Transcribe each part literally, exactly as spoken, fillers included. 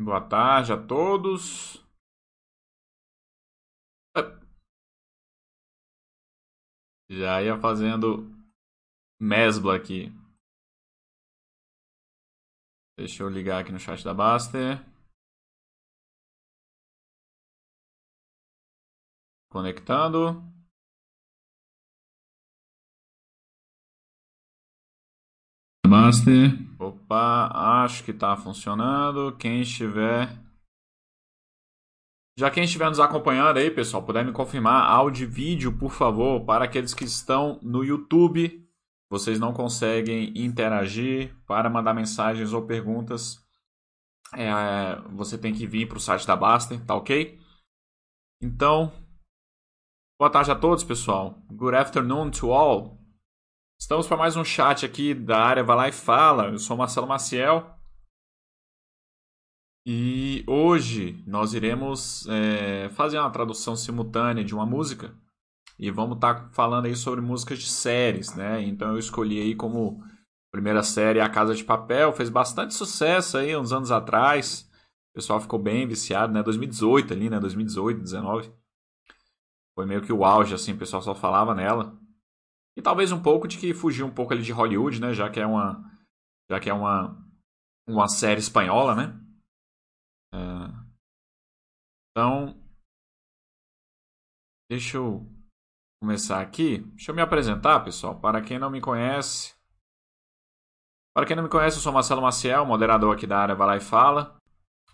Boa tarde a todos. Já ia fazendo mesbla aqui. Deixa eu ligar aqui no chat da Baster. Conectando. Baster. Opa, acho que está funcionando. Quem estiver... Já quem estiver nos acompanhando aí, pessoal, puder me confirmar áudio e vídeo, por favor, para aqueles que estão no YouTube. Vocês não conseguem interagir para mandar mensagens ou perguntas. É, você tem que vir para o site da Baster, tá ok? Então, boa tarde a todos, pessoal. Good afternoon to all. Estamos para mais um chat aqui da área Vai lá e Fala. Eu sou o Marcelo Maciel. E hoje nós iremos é, fazer uma tradução simultânea de uma música e vamos estar falando aí sobre músicas de séries, né? Então eu escolhi aí como primeira série A Casa de Papel, fez bastante sucesso aí uns anos atrás. O pessoal ficou bem viciado, né? dois mil e dezoito ali, né? dois mil e dezoito, dezenove. Foi meio que o auge, assim, o pessoal só falava nela. E talvez um pouco de que fugiu um pouco ali de Hollywood, né? Já que é uma, já que é uma, uma série espanhola, né? Então, deixa eu começar aqui. Deixa eu me apresentar, pessoal. Para quem não me conhece, para quem não me conhece, eu sou Marcelo Maciel, moderador aqui da área Vai lá e Fala.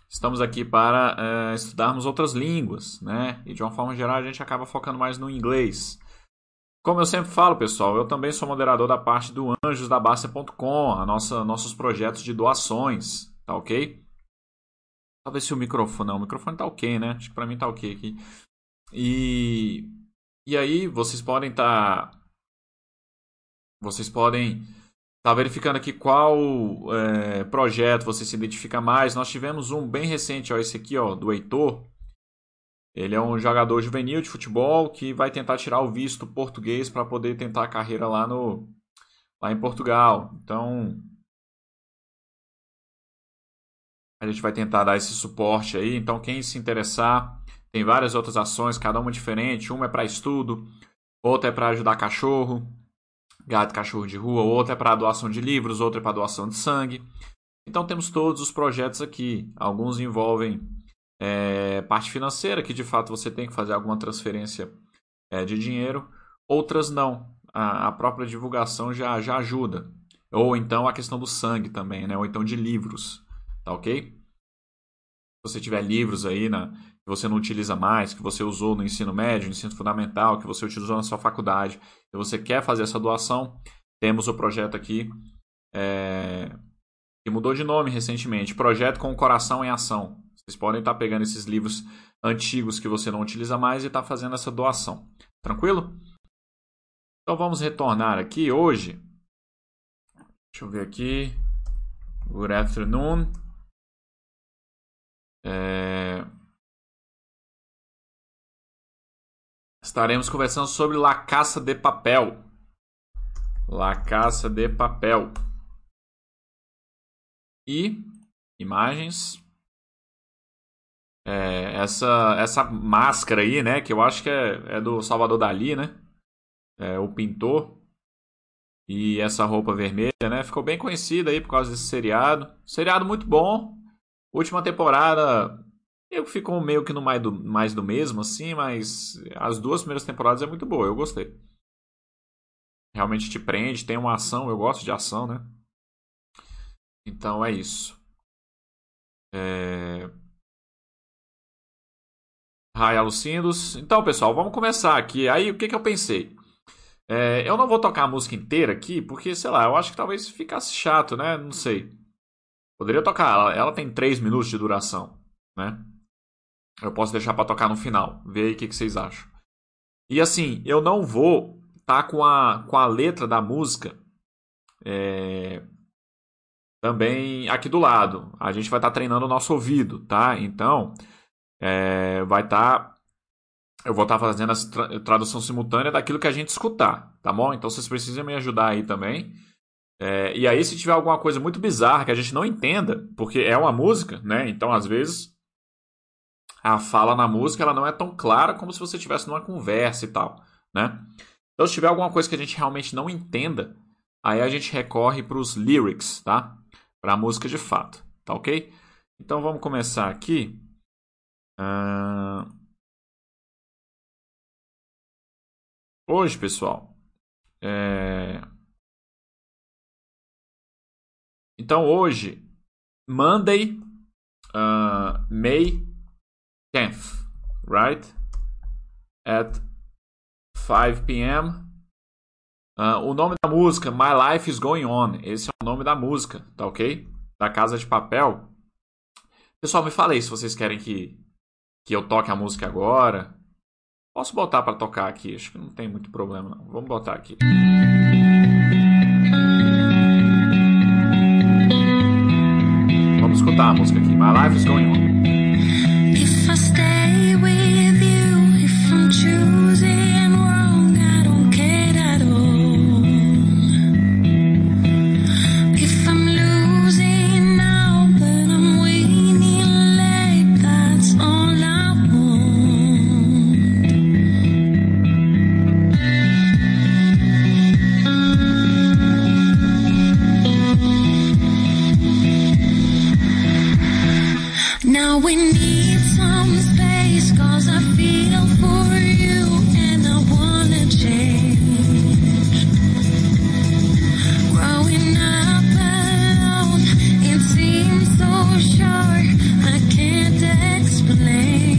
Estamos aqui para é, estudarmos outras línguas, né? E de uma forma geral a gente acaba focando mais no inglês. Como eu sempre falo, pessoal, eu também sou moderador da parte do anjos da barca ponto com, a nossa, nossos projetos de doações, tá ok? Talvez se o microfone... Não, o microfone tá ok, né? Acho que pra mim tá ok aqui. E... E aí, vocês podem estar... Tá... Vocês podem estar tá verificando aqui qual é, projeto você se identifica mais. Nós tivemos um bem recente, ó. Esse aqui, ó, do Heitor. Ele é um jogador juvenil de futebol que vai tentar tirar o visto português para poder tentar a carreira lá no... Lá em Portugal. Então... A gente vai tentar dar esse suporte aí. Então, quem se interessar, tem várias outras ações, cada uma diferente. Uma é para estudo, outra é para ajudar cachorro, gato, cachorro de rua. Outra é para doação de livros, outra é para doação de sangue. Então, temos todos os projetos aqui. Alguns envolvem é, parte financeira, que de fato você tem que fazer alguma transferência é, de dinheiro. Outras não. A, a própria divulgação já, já ajuda. Ou então a questão do sangue também, né? Ou então de livros. Tá ok? Se você tiver livros aí na, que você não utiliza mais, que você usou no ensino médio, no ensino fundamental, que você utilizou na sua faculdade, e você quer fazer essa doação, temos o projeto aqui, é, que mudou de nome recentemente, Projeto com o Coração em Ação. Vocês podem estar pegando esses livros antigos que você não utiliza mais e estar fazendo essa doação. Tranquilo? Então vamos retornar aqui hoje. Deixa eu ver aqui. Good afternoon. É... Estaremos conversando sobre La Casa de Papel. La Casa de Papel. E imagens. É, essa, essa máscara aí, né? Que eu acho que é, é do Salvador Dalí, né? É, o pintor. E essa roupa vermelha, né? Ficou bem conhecida aí por causa desse seriado. Seriado muito bom. Última temporada, eu ficou meio que no mais do, mais do mesmo, assim, mas as duas primeiras temporadas é muito boa, eu gostei. Realmente te prende, tem uma ação, eu gosto de ação, né? Então é isso. É... Hi, Alucindos. Então, pessoal, vamos começar aqui. Aí, o que, que eu pensei? É, eu não vou tocar a música inteira aqui, porque, sei lá, eu acho que talvez ficasse chato, né? Não sei. Poderia tocar ela, ela tem três minutos de duração, né? Eu posso deixar para tocar no final, ver aí o que, que vocês acham. E assim, eu não vou estar tá com, a, com a letra da música é, também aqui do lado. A gente vai estar tá treinando o nosso ouvido, tá? Então, é, vai estar... Tá, eu vou estar tá fazendo a tra tradução simultânea daquilo que a gente escutar, tá bom? Então vocês precisam me ajudar aí também. É, e aí, se tiver alguma coisa muito bizarra que a gente não entenda, porque é uma música, né? Então, às vezes, a fala na música ela não é tão clara como se você estivesse numa conversa e tal, né? Então, se tiver alguma coisa que a gente realmente não entenda, aí a gente recorre para os lyrics, tá? Para a música de fato, tá ok? Então, vamos começar aqui. Uh... Hoje, pessoal, é... Então, hoje, Monday, uh, May tenth, right? At five p.m. Uh, o nome da música, My Life is Going On. Esse é o nome da música, tá ok? Da Casa de Papel. Pessoal, me fala aí se vocês querem que, que eu toque a música agora. Posso botar para tocar aqui? Acho que não tem muito problema, não. Vamos botar aqui. Vamos escutar a música aqui. My Life is Going On. If I stay with you, if I'm choosing wrong, I don't care at all. If I'm losing now, but I'm winning late, that's all I want. Now we need some space, 'cause I feel for you and I wanna change. Growing up alone, it seems so short, I can't explain.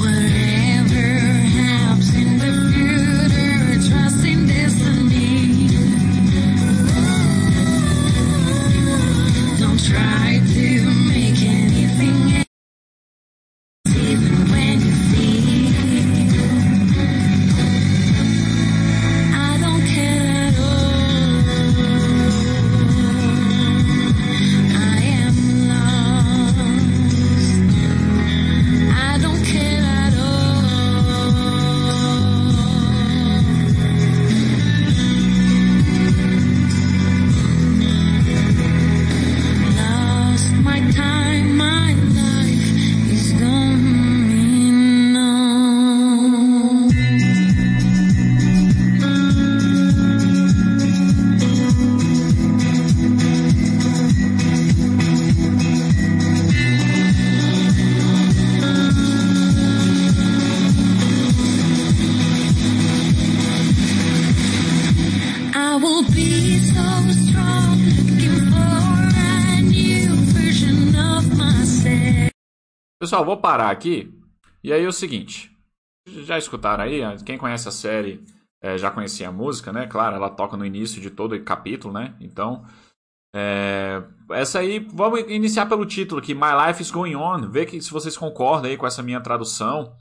Whatever happens in the future, trust in destiny. Don't try to make it. Pessoal, vou parar aqui. E aí é o seguinte, já escutaram aí? Quem conhece a série é, já conhecia a música, né? Claro, ela toca no início de todo capítulo, né? Então, é, essa aí, vamos iniciar pelo título aqui, My Life is Going On. Vê que, se vocês concordam aí com essa minha tradução.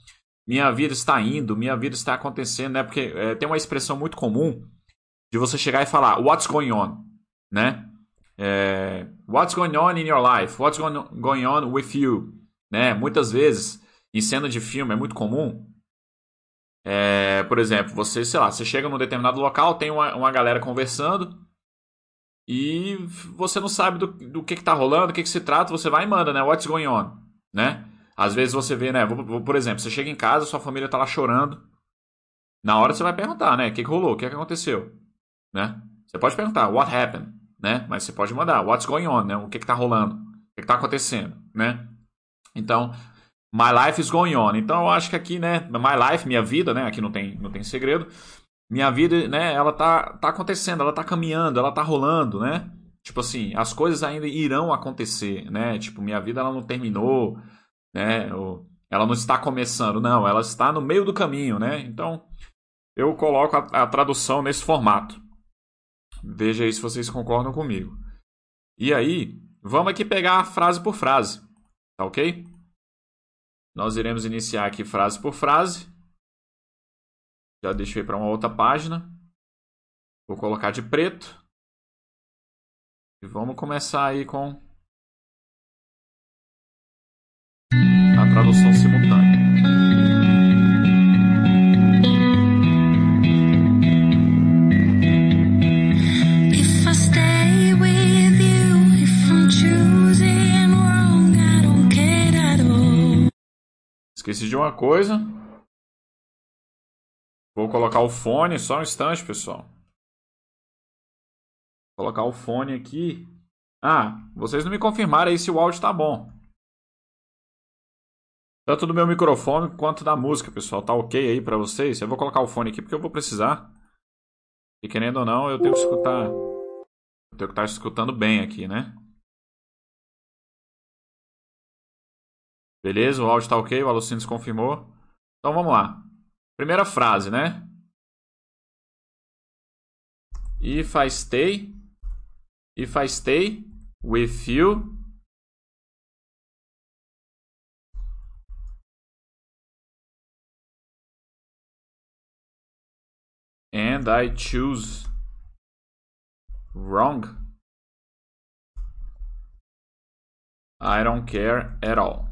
Minha vida está indo, minha vida está acontecendo, né? Porque é, tem uma expressão muito comum de você chegar e falar, what's going on, né? É, what's going on in your life? What's going on with you? Né? Muitas vezes, em cena de filme, é muito comum. É, por exemplo, você, sei lá, você chega num determinado local, tem uma, uma galera conversando e você não sabe do, do que está rolando, do que, que se trata, você vai e manda, né? What's going on? Né? Às vezes você vê, né? Por exemplo, você chega em casa, sua família está lá chorando. Na hora você vai perguntar, né? O que, que rolou? O que, que aconteceu? Né? Você pode perguntar, what happened? Né? Mas você pode mandar, what's going on? Né? O que está rolando? O que está acontecendo? Né? Então, my life is going on. Então, eu acho que aqui, né, my life, minha vida, né, aqui não tem, não tem segredo. Minha vida, né, ela tá, tá acontecendo, ela tá caminhando, ela tá rolando, né? Tipo assim, as coisas ainda irão acontecer, né? Tipo, minha vida, ela não terminou, né? Ou ela não está começando, não. Ela está no meio do caminho, né? Então, eu coloco a, a tradução nesse formato. Veja aí se vocês concordam comigo. E aí, vamos aqui pegar frase por frase. Tá ok? Nós iremos iniciar aqui frase por frase. Já deixei para uma outra página. Vou colocar de preto. E vamos começar aí com a tradução simultânea. Esqueci de uma coisa. Vou colocar o fone, só um instante, pessoal. Vou colocar o fone aqui. Ah, vocês não me confirmaram aí se o áudio tá bom. Tanto do meu microfone quanto da música, pessoal. Tá ok aí pra vocês? Eu vou colocar o fone aqui porque eu vou precisar. E querendo ou não, eu tenho que escutar... Eu tenho que estar escutando bem aqui, né? Beleza, o áudio tá ok, o Alucines confirmou. Então vamos lá. Primeira frase, né? If I stay... If I stay with you... And I choose wrong, I don't care at all.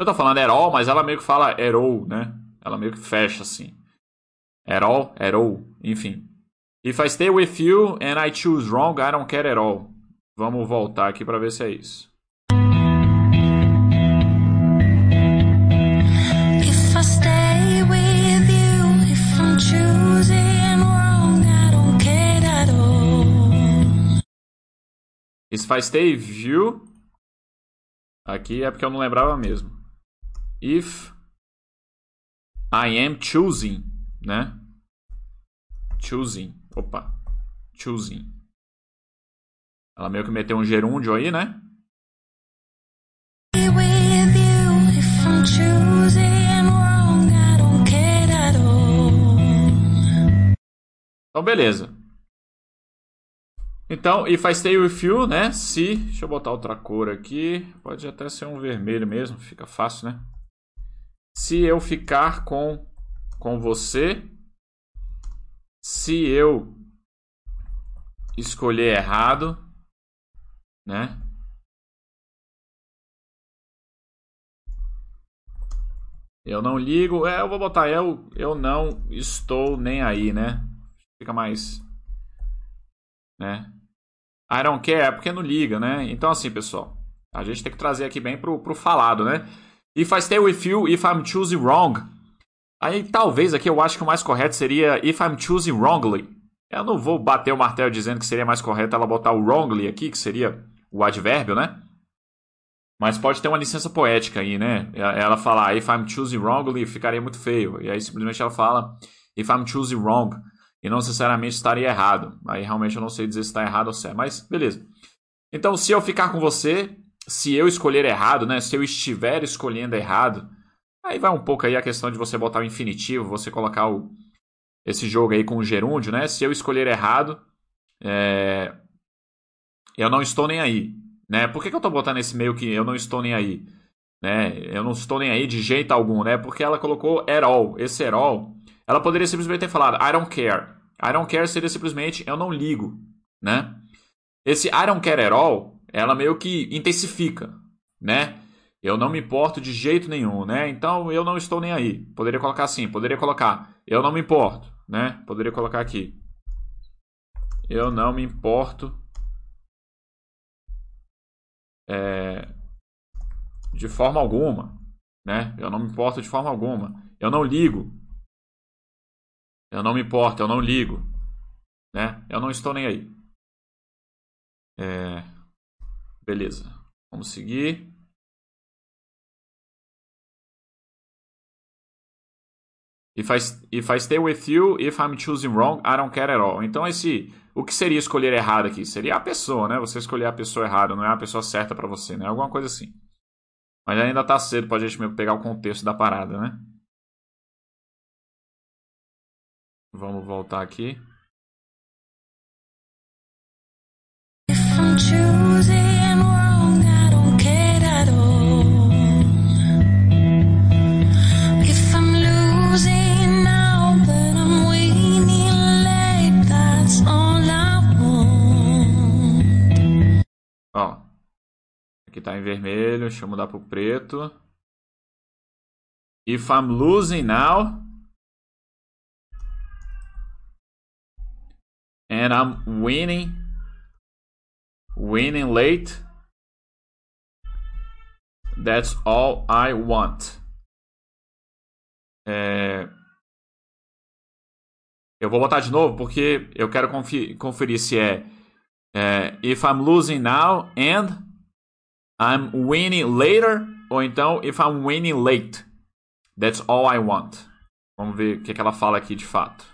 Eu tô falando at all, mas ela meio que fala at all, né? Ela meio que fecha assim. At all, at all, enfim. If I stay with you and I choose wrong, I don't care at all. Vamos voltar aqui pra ver se é isso. If I stay with you... Aqui é porque eu não lembrava mesmo. If I am choosing, né? Choosing. Opa. Choosing. Ela meio que meteu um gerúndio aí, né? Então, beleza. Então, if I stay with you, né? Se... Deixa eu botar outra cor aqui. Pode até ser um vermelho mesmo. Fica fácil, né? Se eu ficar com, com você. Se eu escolher errado, né? Eu não ligo. É, eu vou botar eu, eu não estou nem aí, né? Fica mais... né? I don't care é porque não liga, né? Então assim, pessoal, a gente tem que trazer aqui bem pro, pro falado, né? If I stay with you, if I'm choosing wrong. Aí talvez aqui eu acho que o mais correto seria if I'm choosing wrongly. Eu não vou bater o martelo dizendo que seria mais correto ela botar o wrongly aqui, que seria o advérbio, né? Mas pode ter uma licença poética aí, né? Ela falar if I'm choosing wrongly ficaria muito feio. E aí simplesmente ela fala if I'm choosing wrong. E não necessariamente estaria errado. Aí realmente eu não sei dizer se está errado ou se é. Mas beleza. Então se eu ficar com você, se eu escolher errado, né? Se eu estiver escolhendo errado. Aí vai um pouco aí a questão de você botar o infinitivo. Você colocar o, esse jogo aí com o gerúndio, né? Se eu escolher errado, é, eu não estou nem aí, né? Por que, que eu estou botando esse meio que eu não estou nem aí? Né? Eu não estou nem aí de jeito algum, né? Porque ela colocou at all. Esse at all... Ela poderia simplesmente ter falado I don't care. I don't care seria simplesmente eu não ligo, né? Esse I don't care at all, ela meio que intensifica, né? Eu não me importo de jeito nenhum, né? Então eu não estou nem aí. Poderia colocar assim, poderia colocar eu não me importo, né? Poderia colocar aqui eu não me importo é, de forma alguma, né? Eu não me importo de forma alguma. Eu não ligo. Eu não me importo, eu não ligo, né? Eu não estou nem aí. É... Beleza. Vamos seguir. If I, if I stay with you, if I'm choosing wrong, I don't care at all. Então, esse, o que seria escolher errado aqui? Seria a pessoa, né? Você escolher a pessoa errada, não é a pessoa certa para você, né? Alguma coisa assim. Mas ainda está cedo para a gente mesmo pegar o contexto da parada, né? Vamos voltar aqui. Ó, aqui tá em vermelho, deixa eu mudar pro preto. If I'm losing now. And I'm winning, winning late, That's all I want. É... Eu vou botar de novo porque eu quero conferir, conferir se é, é If I'm losing now and I'm winning later, ou então If I'm winning late. That's all I want. Vamos ver o que, é que ela fala aqui de fato.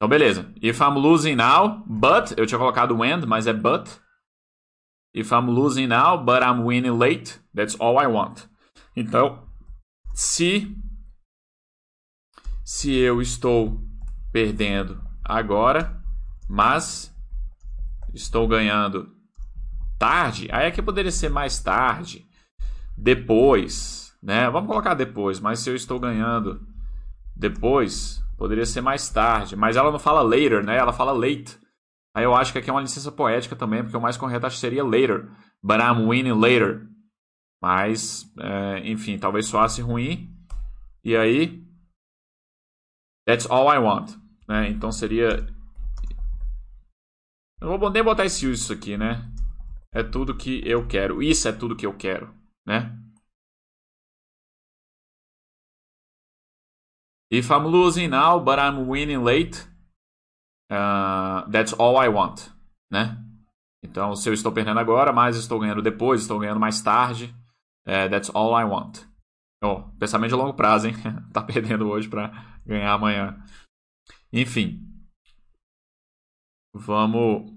Então, beleza. If I'm losing now, but... Eu tinha colocado o and, mas é but. If I'm losing now, but I'm winning late, that's all I want. Então, se... Se eu estou perdendo agora, mas estou ganhando tarde, aí é que poderia ser mais tarde, depois, né? Vamos colocar depois, mas se eu estou ganhando depois... Poderia ser mais tarde, mas ela não fala later, né? Ela fala late. Aí eu acho que aqui é uma licença poética também, porque o mais correto acho que seria later. But I'm winning later. Mas, é, enfim, talvez soasse ruim. E aí, that's all I want. Né? Então seria... Não vou nem botar esse isso aqui, né? É tudo que eu quero. Isso é tudo que eu quero, né? If I'm losing now, but I'm winning late, uh, that's all I want, né? Então, se eu estou perdendo agora, mas estou ganhando depois, estou ganhando mais tarde, uh, that's all I want. Oh, pensamento de longo prazo, hein? Tá perdendo hoje para ganhar amanhã. Enfim. Vamos...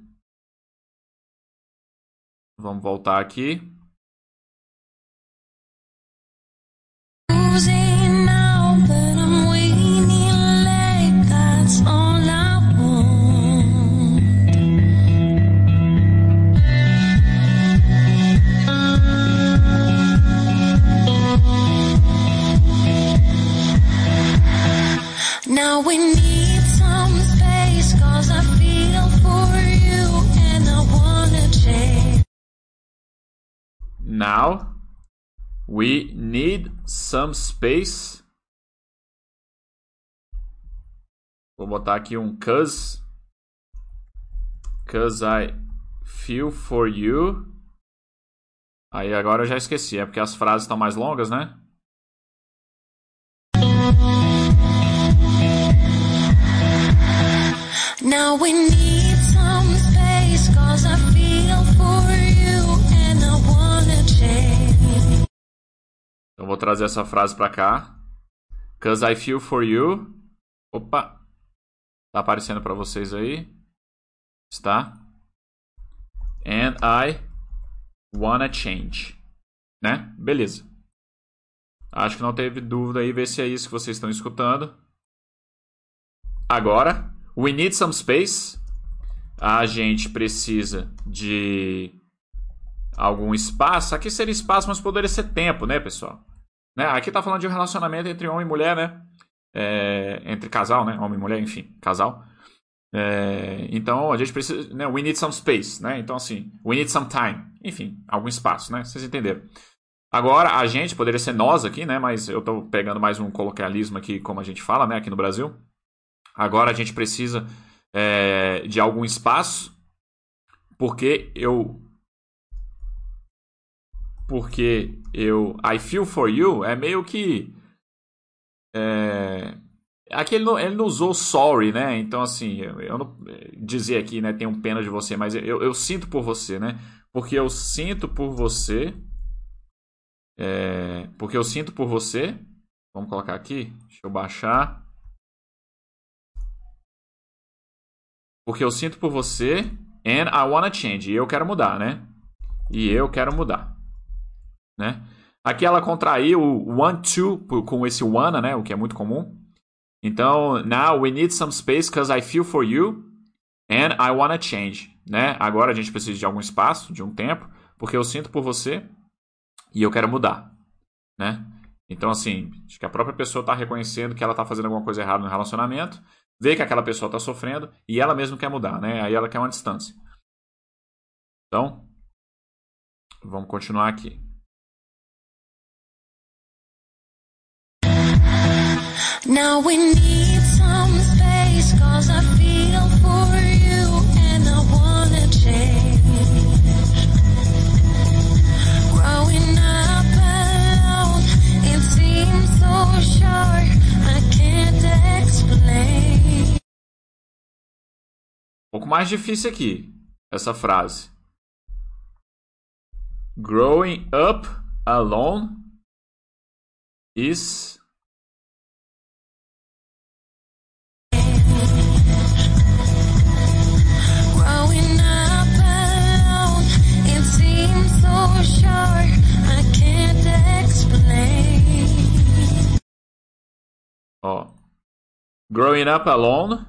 Vamos voltar aqui. Now we need some space, cause I feel for you and I wanna change. Now we need some space. Vou botar aqui um cause. Cause I feel for you. Aí agora eu já esqueci, é porque as frases estão mais longas, né? Now we need some space, cause I feel for you and I wanna change. Eu vou trazer essa frase pra cá. Cause I feel for you. Opa! Tá aparecendo pra vocês aí? Está? And I wanna change. Né? Beleza. Acho que não teve dúvida aí, ver se é isso que vocês estão escutando. Agora... We need some space. A gente precisa de algum espaço. Aqui seria espaço, mas poderia ser tempo, né, pessoal? Né? Aqui está falando de um relacionamento entre homem e mulher, né? É, entre casal, né? Homem e mulher, enfim, casal. É, então, a gente precisa... Né? We need some space, né? Então, assim, we need some time. Enfim, algum espaço, né? Vocês entenderam. Agora, a gente poderia ser nós aqui, né? Mas eu estou pegando mais um coloquialismo aqui, como a gente fala, né? Aqui no Brasil. Agora a gente precisa é, de algum espaço, porque eu, porque eu, I feel for you é meio que, é, aqui ele não, ele não usou sorry, né, então assim, eu, eu não dizer aqui, né, tenho pena de você, mas eu, eu sinto por você, né, porque eu sinto por você, é, porque eu sinto por você, vamos colocar aqui, deixa eu baixar. Porque eu sinto por você, and I wanna change. E eu quero mudar, né? E eu quero mudar. Né? Aqui ela contraiu o want to com esse wanna, né? O que é muito comum. Então, now we need some space because I feel for you and I wanna change. Né? Agora a gente precisa de algum espaço, de um tempo, porque eu sinto por você e eu quero mudar. Né? Então, assim, acho que a própria pessoa está reconhecendo que ela está fazendo alguma coisa errada no relacionamento, vê que aquela pessoa está sofrendo e ela mesma quer mudar, né? Aí ela quer uma distância. Então, vamos continuar aqui. Now we need some space, cause I feel for you and I wanna change. Growing up alone, it seems so short, I can't explain. Um pouco mais difícil aqui, essa frase. Growing up alone is... Ó, growing up alone,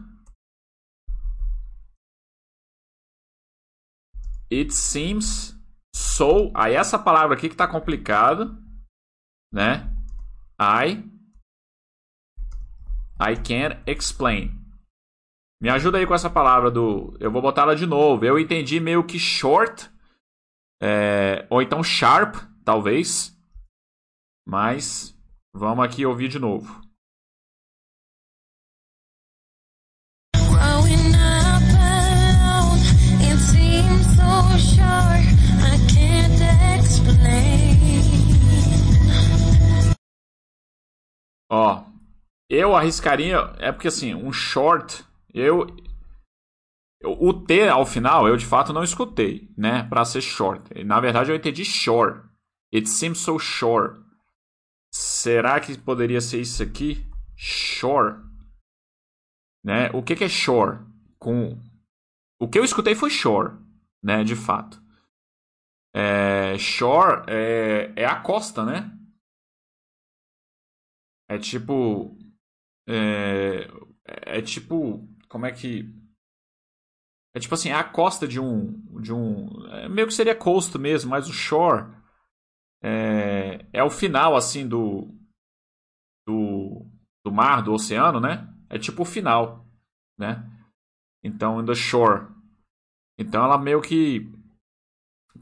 it seems so. Aí essa palavra aqui que tá complicado, né? I, I can't explain. Me ajuda aí com essa palavra do. Eu vou botar ela de novo. Eu entendi meio que short, é, ou então sharp, talvez. Mas vamos aqui ouvir de novo. Ó, eu arriscaria, é porque assim, um short, eu, eu o T ao final, eu de fato não escutei, né, pra ser short. Na verdade eu entendi short, it seems so short. Será que poderia ser isso aqui? Short, né, o que que é short? Com... O que eu escutei foi shore, né, de fato. É, shore é, é a costa, né? É tipo... É, é tipo... Como é que... É tipo assim, é a costa de um... de um é, meio que seria coast mesmo, mas o shore é, é o final, assim, do, do... do mar, do oceano, né? É tipo o final, né? Então, in the shore. Então, ela meio que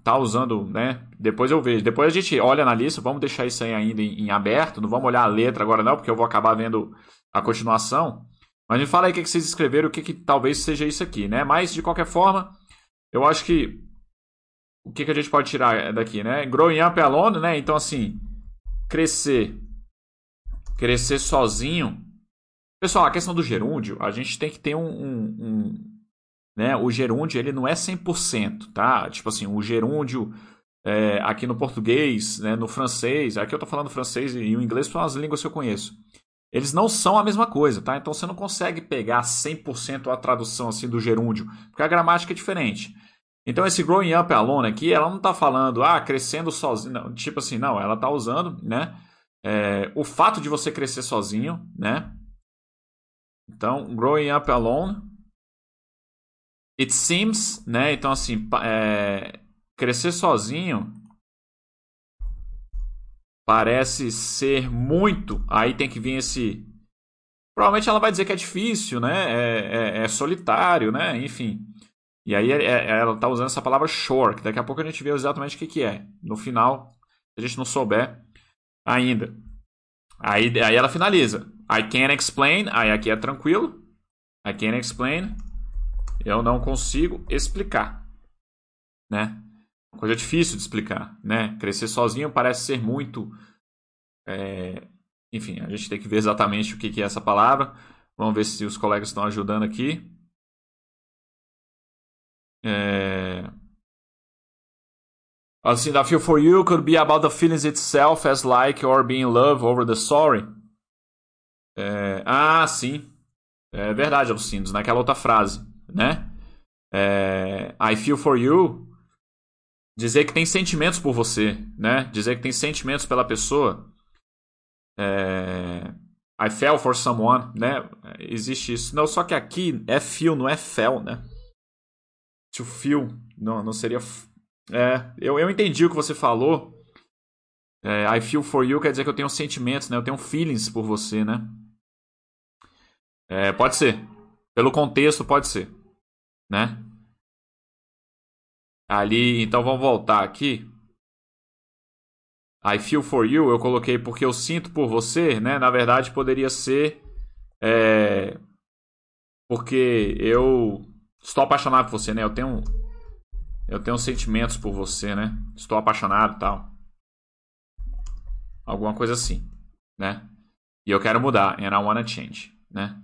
tá usando, né? Depois eu vejo. Depois a gente olha na lista. Vamos deixar isso aí ainda em, em aberto. Não vamos olhar a letra agora não, porque eu vou acabar vendo a continuação. Mas me fala aí o que, que vocês escreveram, o que, que talvez seja isso aqui, né? Mas, de qualquer forma, eu acho que... O que, que a gente pode tirar daqui, né? Growing up alone, né? Então, assim, crescer. Crescer sozinho. Pessoal, a questão do gerúndio, a gente tem que ter um... um, um né? O gerúndio, ele não é cem por cento, tá? Tipo assim, o gerúndio é, aqui no português, né? No francês... Aqui eu tô falando francês e o inglês são as línguas que eu conheço. Eles não são a mesma coisa, tá? Então você não consegue pegar cem por cento a tradução assim do gerúndio, porque a gramática é diferente. Então esse growing up alone aqui, ela não tá falando, ah, crescendo sozinho... Não, tipo assim, não, ela tá usando, né? É, o fato de você crescer sozinho, né? Então, growing up alone, it seems, né? Então, assim, é, crescer sozinho parece ser muito. Aí tem que vir esse... Provavelmente ela vai dizer que é difícil, né? É, é, é solitário, né? Enfim. E aí é, ela tá usando essa palavra short, que daqui a pouco a gente vê exatamente o que, que é. No final, se a gente não souber ainda. Aí, aí ela finaliza. I can't explain. Aí aqui é tranquilo. I can't explain. Eu não consigo explicar, né? Uma coisa difícil de explicar, né? Crescer sozinho parece ser muito... É... Enfim, a gente tem que ver exatamente o que é essa palavra. Vamos ver se os colegas estão ajudando aqui. É... Assim, the feel for you could be about the feelings itself, as like or being in love over the sorry. É, ah, sim. É verdade, Alcinos, naquela outra frase, né? É, I feel for you. Dizer que tem sentimentos por você, né? Dizer que tem sentimentos pela pessoa. É, I fell for someone, né? Existe isso. Não, só que aqui é feel, não é fell, né? To feel, não, não seria... É, eu, eu entendi o que você falou. É, I feel for you quer dizer que eu tenho sentimentos, né? Eu tenho feelings por você, né? É, pode ser. Pelo contexto, pode ser, né? Ali, então vamos voltar aqui. I feel for you, eu coloquei porque eu sinto por você, né? Na verdade, poderia ser É... Porque eu estou apaixonado por você, né? Eu tenho, eu tenho sentimentos por você, né? Estou apaixonado e tal. Alguma coisa assim, né? E eu quero mudar. And I wanna change, né?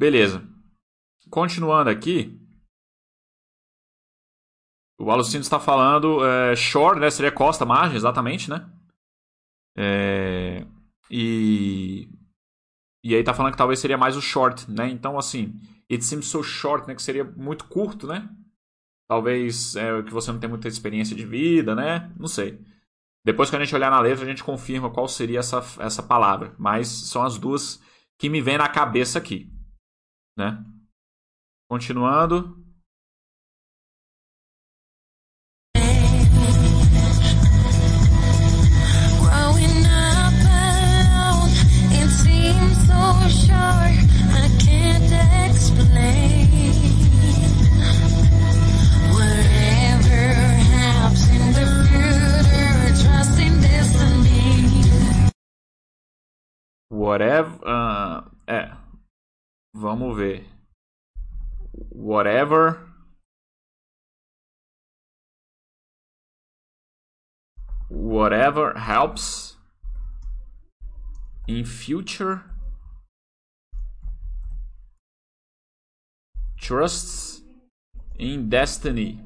Beleza. Continuando aqui. O Alucino está falando... É, shore, né? Seria costa, margem, exatamente, né? É, e... E aí tá falando que talvez seria mais o short, né? Então, assim... It seems so short, né? Que seria muito curto, né? Talvez é, que você não tenha muita experiência de vida, né? Não sei. Depois que a gente olhar na letra, a gente confirma qual seria essa, essa palavra. Mas são as duas que me vêm na cabeça aqui, né? Continuando... Whatever... Uh, é. Vamos ver. Whatever... Whatever helps in future trusts in destiny.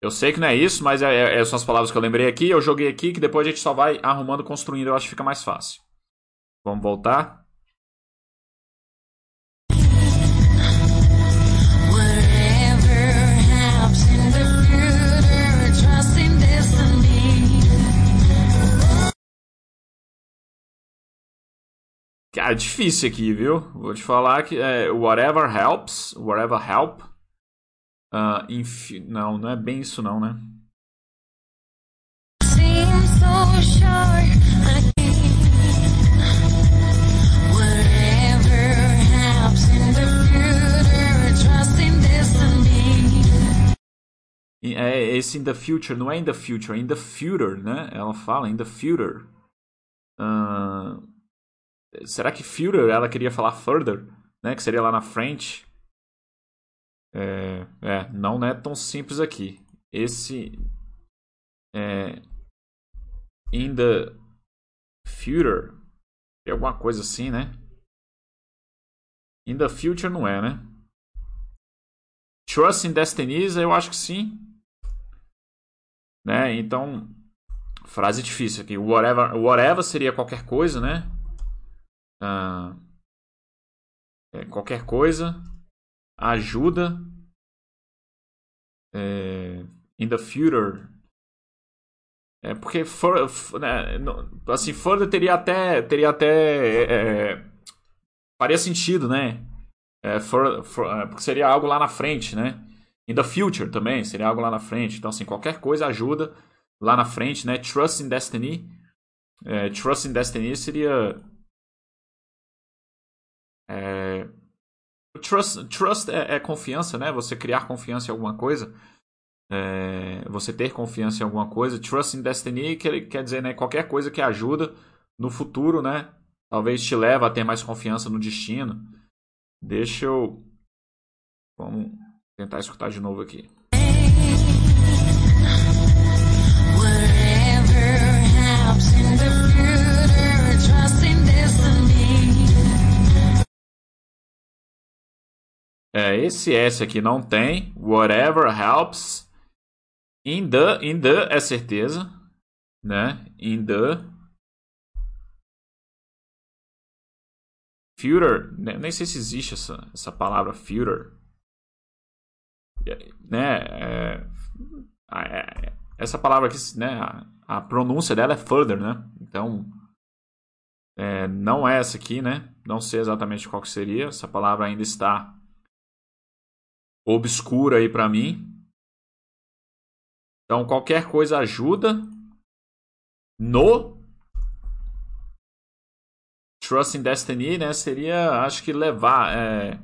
Eu sei que não é isso, mas é, é, são as palavras que eu lembrei aqui. Eu joguei aqui, que depois a gente só vai arrumando, construindo. Eu acho que fica mais fácil. Vamos voltar. Cara, difícil aqui, viu? Vou te falar que é whatever helps, whatever help. Uh, infi... Não, não é bem isso não, né? Seems so short. É esse in the future, não é in the future, é in the future, né? Ela fala in the future. Uh, será que future ela queria falar further, né? Que seria lá na frente. É, é não é tão simples aqui. Esse é, in the future é alguma coisa assim, né? In the future não é, né? Trust in destinies, eu acho que sim. Né? Então, frase difícil aqui. Whatever, whatever seria qualquer coisa, né? Ah, é, qualquer coisa. Ajuda. É, in the future. É porque, for, for, né, assim, further teria até... Teria até é, faria sentido, né? É, for, for, porque seria algo lá na frente, né? In the future também, seria algo lá na frente. Então, assim, qualquer coisa ajuda lá na frente, né? Trust in destiny. É, trust in destiny seria... É, trust trust é, é confiança, né? Você criar confiança em alguma coisa. É, você ter confiança em alguma coisa. Trust in destiny quer, quer dizer, né? Qualquer coisa que ajuda no futuro, né? Talvez te leve a ter mais confiança no destino. Deixa eu... Vamos tentar escutar de novo aqui. É, esse S aqui não tem. Whatever helps. In the... In the é certeza. Né? In the... Future, nem sei se existe essa, essa palavra future, né? É, é, essa palavra aqui, né? A, a pronúncia dela é further, né? Então, é, não é essa aqui, né? Não sei exatamente qual que seria. Essa palavra ainda está obscura aí para mim. Então, qualquer coisa ajuda no... Trust in destiny, né? Seria, acho que levar, é,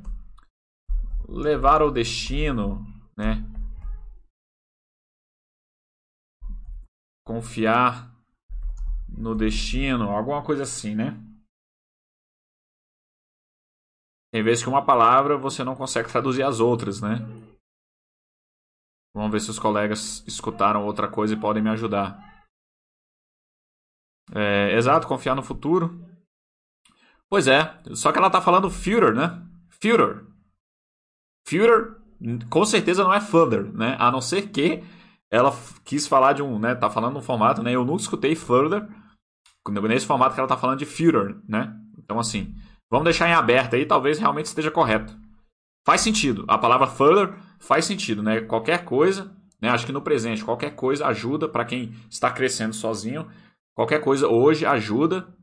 levar ao destino, né? Confiar no destino, alguma coisa assim, né? Tem vezes que uma palavra você não consegue traduzir as outras, né? Vamos ver se os colegas escutaram outra coisa e podem me ajudar. É, exato, confiar no futuro. Pois é, só que ela tá falando future, né? Future. Future, com certeza não é further, né? A não ser que ela quis falar de um, né? Tá falando um formato, né? Eu nunca escutei further nesse formato que ela tá falando de future, né? Então, assim, vamos deixar em aberto aí, talvez realmente esteja correto. Faz sentido. A palavra further faz sentido, né? Qualquer coisa, né? Acho que no presente, qualquer coisa ajuda para quem está crescendo sozinho. Qualquer coisa hoje ajuda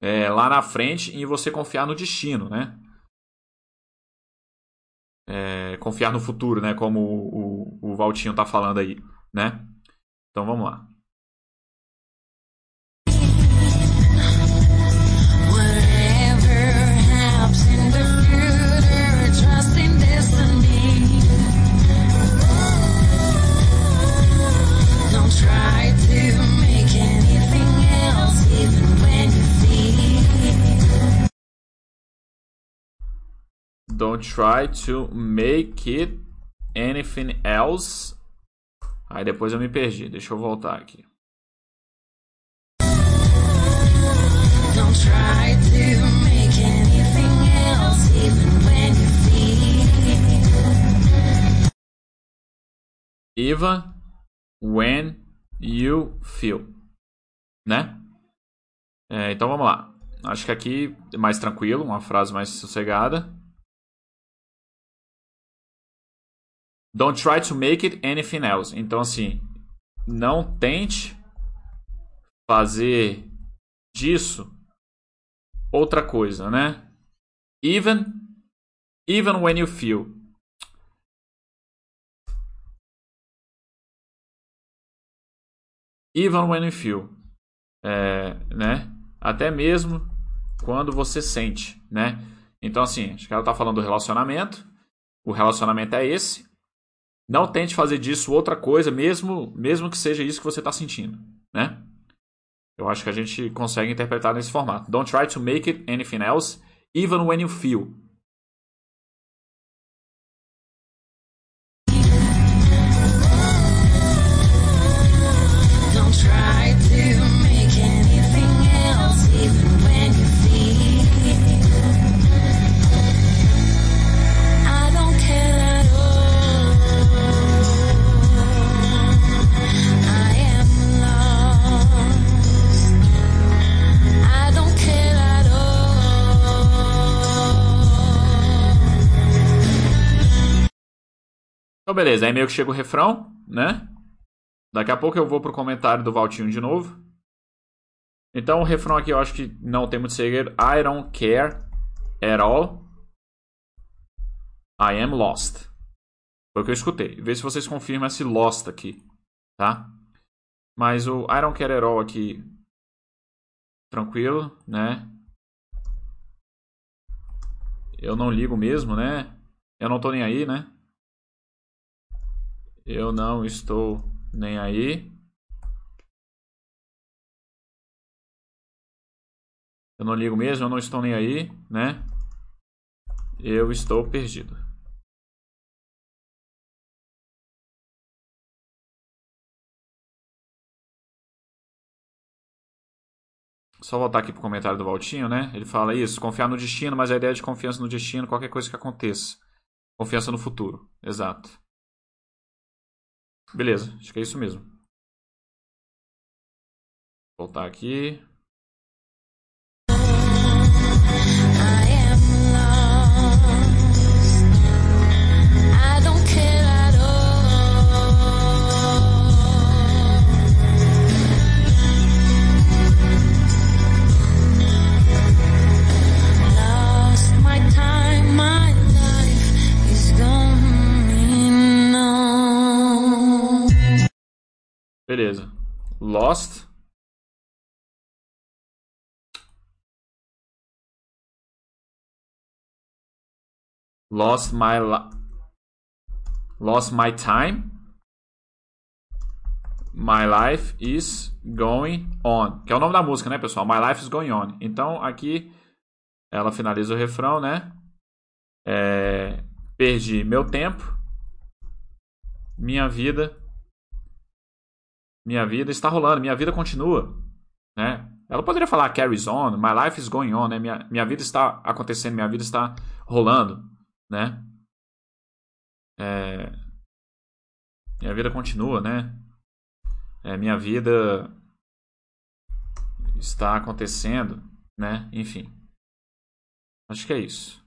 é, lá na frente em você confiar no destino, né? É, confiar no futuro, né? Como o, o, o Valtinho tá falando aí, né? Então vamos lá. Don't try to make it anything else. Aí depois eu me perdi. Deixa eu voltar aqui. Don't try to make anything else, even when you feel. Even when you feel. Né? É, então vamos lá. Acho que aqui é mais tranquilo, uma frase mais sossegada. Don't try to make it anything else. Então, assim, não tente fazer disso outra coisa, né? Even, even when you feel. Even when you feel. É, né? Até mesmo quando você sente, né? Então, assim, acho que ela tá falando do relacionamento. O relacionamento é esse. Não tente fazer disso outra coisa, mesmo, mesmo que seja isso que você está sentindo, né? Eu acho que a gente consegue interpretar nesse formato. Don't try to make it anything else, even when you feel. Don't try to make anything else, even when you feel. I don't care. Então, beleza. Aí meio que chega o refrão, né? Daqui a pouco eu vou pro comentário do Valtinho de novo. Então, o refrão aqui eu acho que não tem muito segredo. I don't care at all. I am lost. Foi o que eu escutei. Vê se vocês confirmam esse lost aqui, tá? Mas o I don't care at all aqui... Tranquilo, né? Eu não ligo mesmo, né? Eu não tô nem aí, né? Eu não estou nem aí. Eu não ligo mesmo, eu não estou nem aí, né? Eu estou perdido. Só voltar aqui pro comentário do Valtinho, né? Ele fala isso, confiar no destino, mas a ideia de confiança no destino, qualquer coisa que aconteça. Confiança no futuro, exato. Beleza, acho que é isso mesmo. Vou voltar aqui. Beleza. Lost. Lost my li- Lost my time. My life is going on. Que é o nome da música, né, pessoal? My life is going on. Então, aqui ela finaliza o refrão, né? É, perdi meu tempo, minha vida, minha vida está rolando, minha vida continua, né? Ela poderia falar carries on, my life is going on, né? Minha, minha vida está acontecendo, minha vida está rolando, né? É, minha vida continua, né? É, minha vida está acontecendo, né? Enfim, acho que é isso.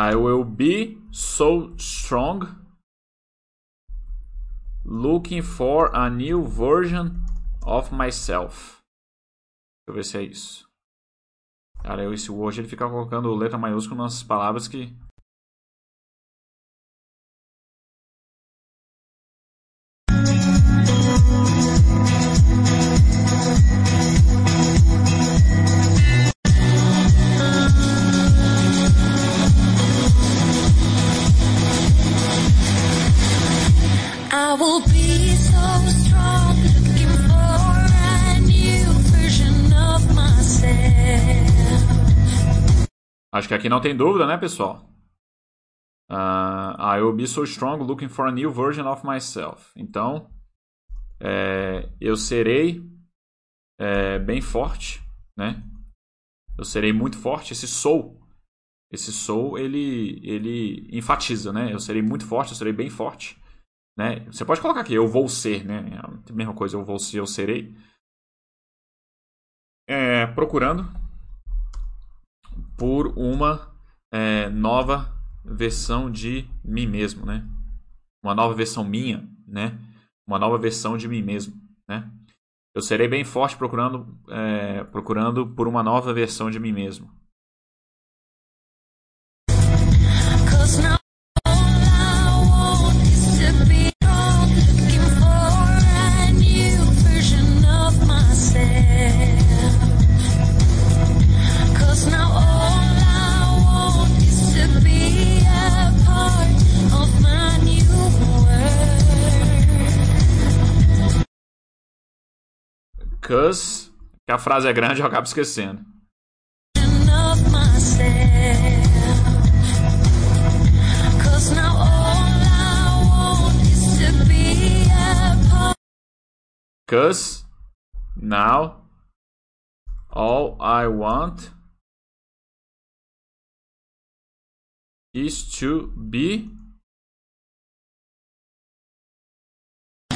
I will be so strong, looking for a new version of myself. I will be so strong, looking for a new version of myself. Deixa eu ver se é isso. Cara, esse Word ele fica colocando letra maiúscula nas palavras que... I will be so strong, looking for a new version of myself. Acho que aqui não tem dúvida, né, pessoal? Uh, I will be so strong, looking for a new version of myself. Então, é, eu serei é, bem forte, né? Eu serei muito forte. Esse sou, esse sou, ele, ele enfatiza, né? Eu serei muito forte, eu serei bem forte. Né? Você pode colocar aqui, eu vou ser, né? A mesma coisa, eu vou ser, eu serei. É, procurando por uma é, nova versão de mim mesmo, né? Uma nova versão minha, né? Uma nova versão de mim mesmo, né? Eu serei bem forte procurando, é, procurando por uma nova versão de mim mesmo. Because, que a frase é grande, eu acabo esquecendo. Because now all I want is to be.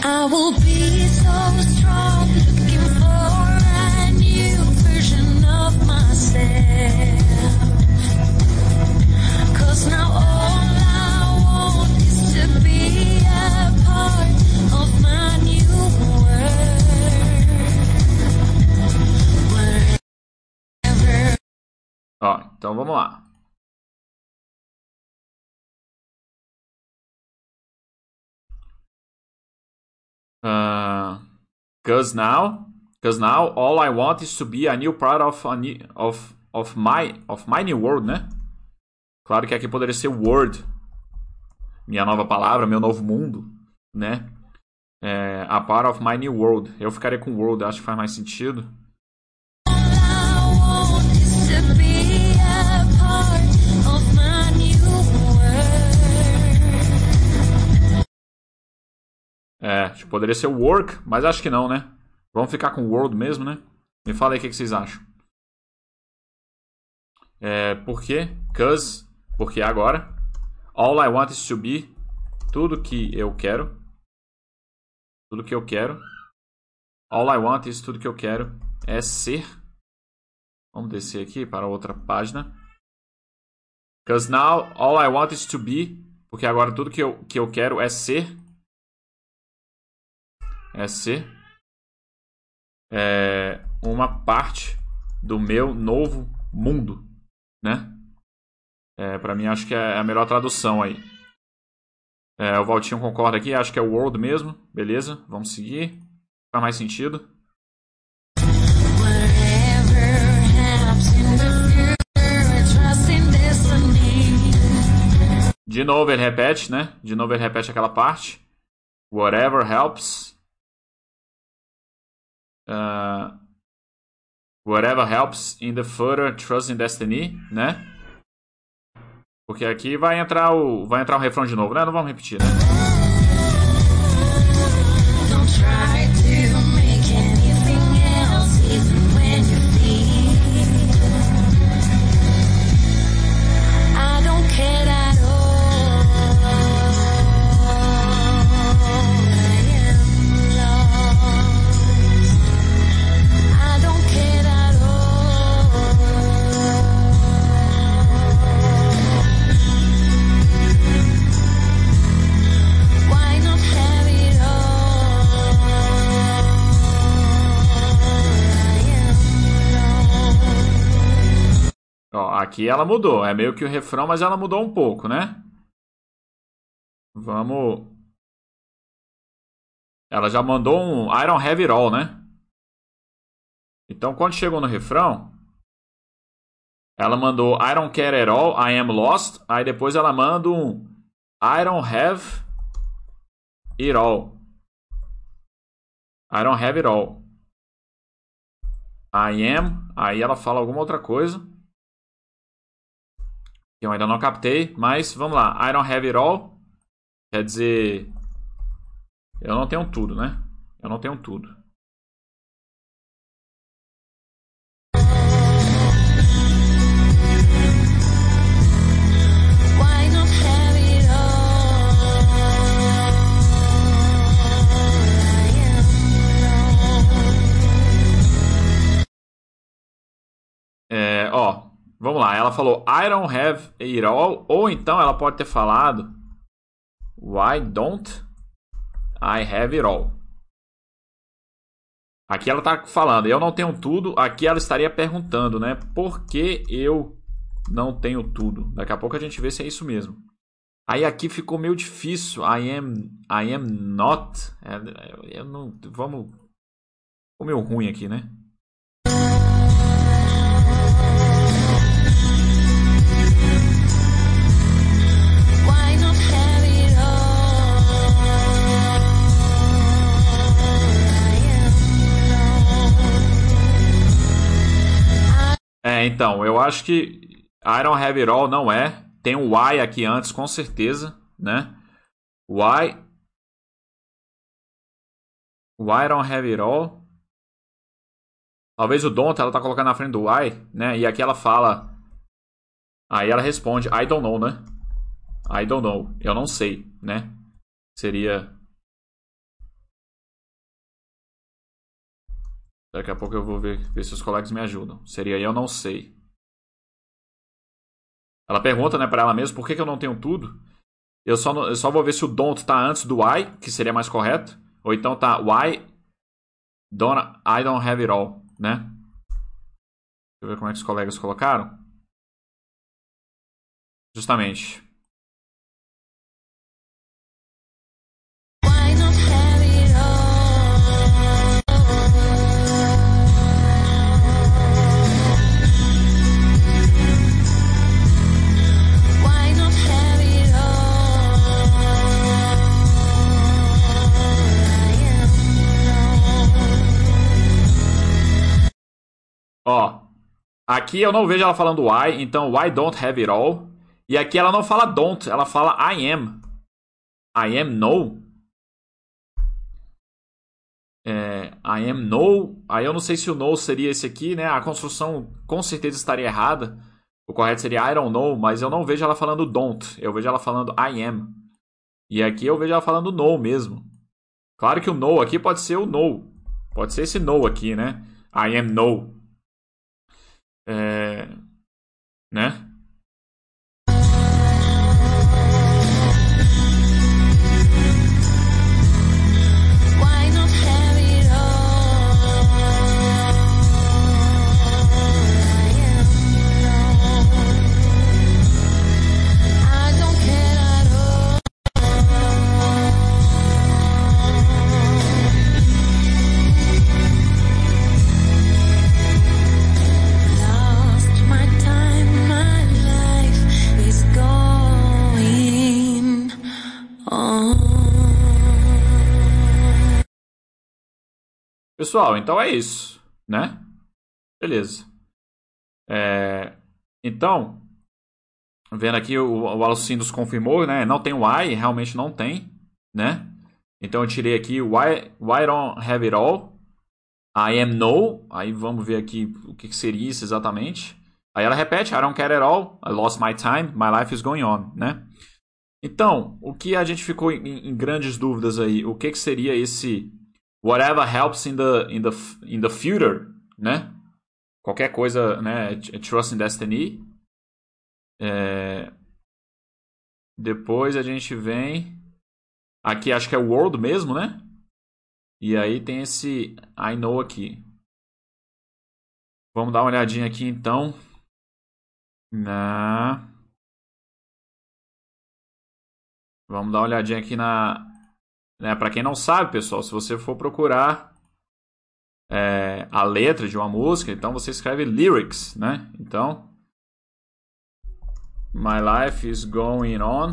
I will be so strong. Ó, então vamos lá. Uh, cause now, cause now all I want is to be a new part of a new, of of my of my new world, né? Claro que aqui poderia ser world, minha nova palavra, meu novo mundo, né? É, a part of my new world. Eu ficaria com world, acho que faz mais sentido. É, acho que poderia ser work, mas acho que não, né? Vamos ficar com world mesmo, né? Me fala aí o que, que vocês acham. É, por quê? Cause, porque agora. All I want is to be. Tudo que eu quero. Tudo que eu quero. All I want is tudo que eu quero é ser. Vamos descer aqui para outra página. Cause now all I want is to be. Porque agora tudo que eu, que eu quero é ser. É ser. É, uma parte do meu novo mundo, né? É, pra mim, acho que é a melhor tradução aí. É, o Valtinho concorda aqui, acho que é o World mesmo. Beleza, vamos seguir. Faz mais sentido. De novo ele repete, né? De novo ele repete aquela parte. Whatever helps. Uh, whatever helps in the further trust in destiny, né? Porque aqui vai entrar o, vai entrar o refrão de novo, né? Não vamos repetir, né? Aqui ela mudou, é meio que o refrão, mas ela mudou um pouco, né? Vamos... Ela já mandou um I don't have it all, né? Então, quando chegou no refrão, ela mandou I don't care at all, I am lost. Aí depois ela manda um I don't have it all. I don't have it all. I am. Aí ela fala alguma outra coisa. Eu ainda não captei, mas vamos lá. I don't have it all. Quer dizer, eu não tenho tudo, né? Eu não tenho tudo. Why not have it all? É, ó. Vamos lá, ela falou I don't have it all, ou então ela pode ter falado Why don't I have it all? Aqui ela está falando, eu não tenho tudo. Aqui ela estaria perguntando, né? Por que eu não tenho tudo? Daqui a pouco a gente vê se é isso mesmo. Aí aqui ficou meio difícil. I am, I am not. Eu não, vamos... Ficou meio ruim aqui, né? É, então, eu acho que I don't have it all não é. Tem um why aqui antes, com certeza, né? Why Why don't have it all? Talvez o don't ela tá colocando na frente do why, né? E aqui ela fala... Aí ela responde, I don't know, né? I don't know. Eu não sei, né? Seria... Daqui a pouco eu vou ver, ver se os colegas me ajudam. Seria eu não sei. Ela pergunta, né, para ela mesma, por que, que eu não tenho tudo? Eu só, não, eu só vou ver se o don't tá antes do why, que seria mais correto. Ou então tá why don't I don't have it all, né? Deixa eu ver como é que os colegas colocaram. Justamente. Ó, aqui eu não vejo ela falando why, então why don't have it all. E aqui ela não fala don't, ela fala I am. I am no. É, I am no. Aí eu não sei se o no seria esse aqui, né? A construção com certeza estaria errada. O correto seria I don't know, mas eu não vejo ela falando don't. Eu vejo ela falando I am. E aqui eu vejo ela falando no mesmo. Claro que o no aqui pode ser o no. Pode ser esse no aqui, né? I am no. É, né? Why not have it all? Pessoal, então é isso, né? Beleza. É, então, vendo aqui, o, o Alcinos confirmou, né? Não tem why, realmente não tem, né? Então eu tirei aqui why, why don't have it all, I am no, aí vamos ver aqui o que seria isso exatamente. Aí ela repete, I don't care at all, I lost my time, my life is going on, né? Então, o que a gente ficou em, em grandes dúvidas aí, o que, que seria esse whatever helps in the, in the, in the future, né? Qualquer coisa, né? Trust in Destiny. É... Depois a gente vem... Aqui acho que é o World mesmo, né? E aí tem esse I know aqui. Vamos dar uma olhadinha aqui então. Na... Vamos dar uma olhadinha aqui na... Né? Para quem não sabe, pessoal, se você for procurar... É, a letra de uma música, então você escreve lyrics, né? Então, my life is going on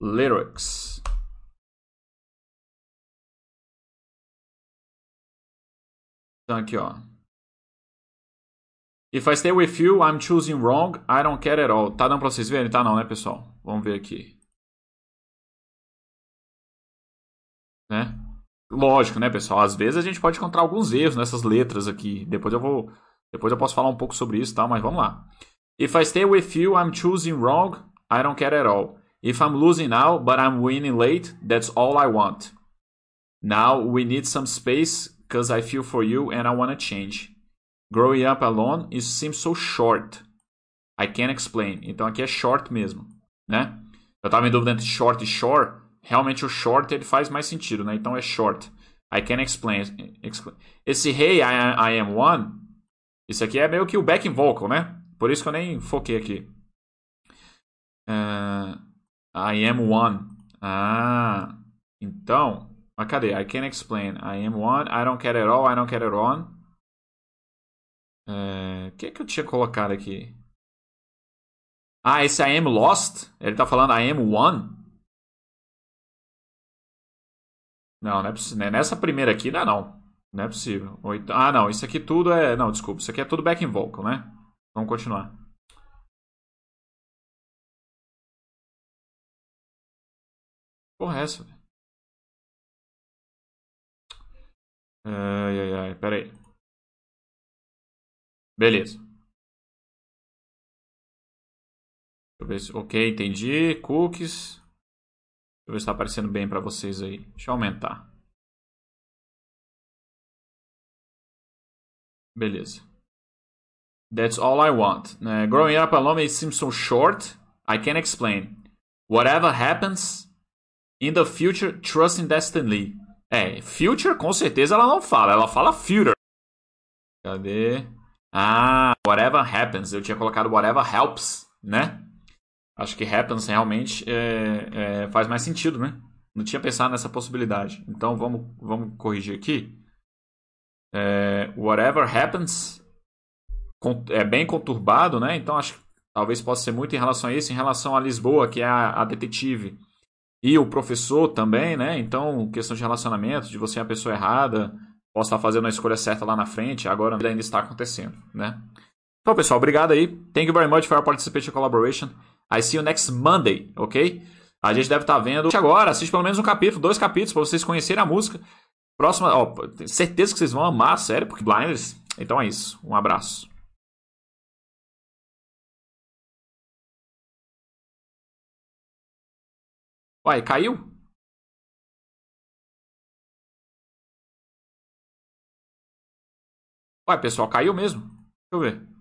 lyrics. Então aqui, ó. If I stay with you, I'm choosing wrong, I don't care at all. Tá dando pra vocês verem? Tá não, né, pessoal? Vamos ver aqui. Né? Lógico, né, pessoal? Às vezes a gente pode encontrar alguns erros nessas letras aqui. Depois eu vou, depois eu posso falar um pouco sobre isso, tá? Mas vamos lá. If I stay with you, I'm choosing wrong. I don't care at all. If I'm losing now, but I'm winning late, that's all I want. Now we need some space, cause I feel for you and I wanna change. Growing up alone, it seems so short. I can't explain. Então aqui é short mesmo, né? Eu tava em dúvida entre short e short. Realmente o short ele faz mais sentido, né? Então é short. I can explain. explain. Esse hey, I, I am one. Esse aqui é meio que o backing vocal, né? Por isso que eu nem foquei aqui. Uh, I am one. Ah, então. Ah, cadê? I can explain. I am one. I don't care at all. I don't care at all. O uh, que, que eu tinha colocado aqui? Ah, esse I am lost. Ele tá falando I am one. Não, não é possível. Nessa primeira aqui não é não. Não é possível. Oito... Ah, não. Isso aqui tudo é... Não, desculpa. Isso aqui é tudo backing vocal, né? Vamos continuar. Porra, é essa, velho. Ai, ai, ai. Pera aí. Beleza. Deixa eu ver se... Ok, entendi. Cookies... Deixa eu ver se tá aparecendo bem para vocês aí. Deixa eu aumentar. Beleza. That's all I want. Uh, growing up alone it seems so short. I can't explain. Whatever happens in the future, trust in destiny. É, future com certeza ela não fala. Ela fala future. Cadê? Ah, whatever happens. Eu tinha colocado whatever helps, né? Acho que happens realmente é, é, faz mais sentido, né? Não tinha pensado nessa possibilidade. Então, vamos, vamos corrigir aqui. É, whatever happens é bem conturbado, né? Então, acho que talvez possa ser muito em relação a isso. Em relação a Lisboa, que é a, a detetive. E o professor também, né? Então, questão de relacionamento, de você é a pessoa errada. Posso estar fazendo a escolha certa lá na frente. Agora ainda está acontecendo, né? Então, pessoal, obrigado aí. Thank you very much for your participation and collaboration. I see you next Monday, ok? A gente deve estar vendo agora, assiste pelo menos um capítulo, dois capítulos, para vocês conhecerem a música. Próxima, ó, tenho certeza que vocês vão amar, sério, porque Blinders. Então é isso, um abraço. Uai, caiu? Uai, pessoal, caiu mesmo? Deixa eu ver.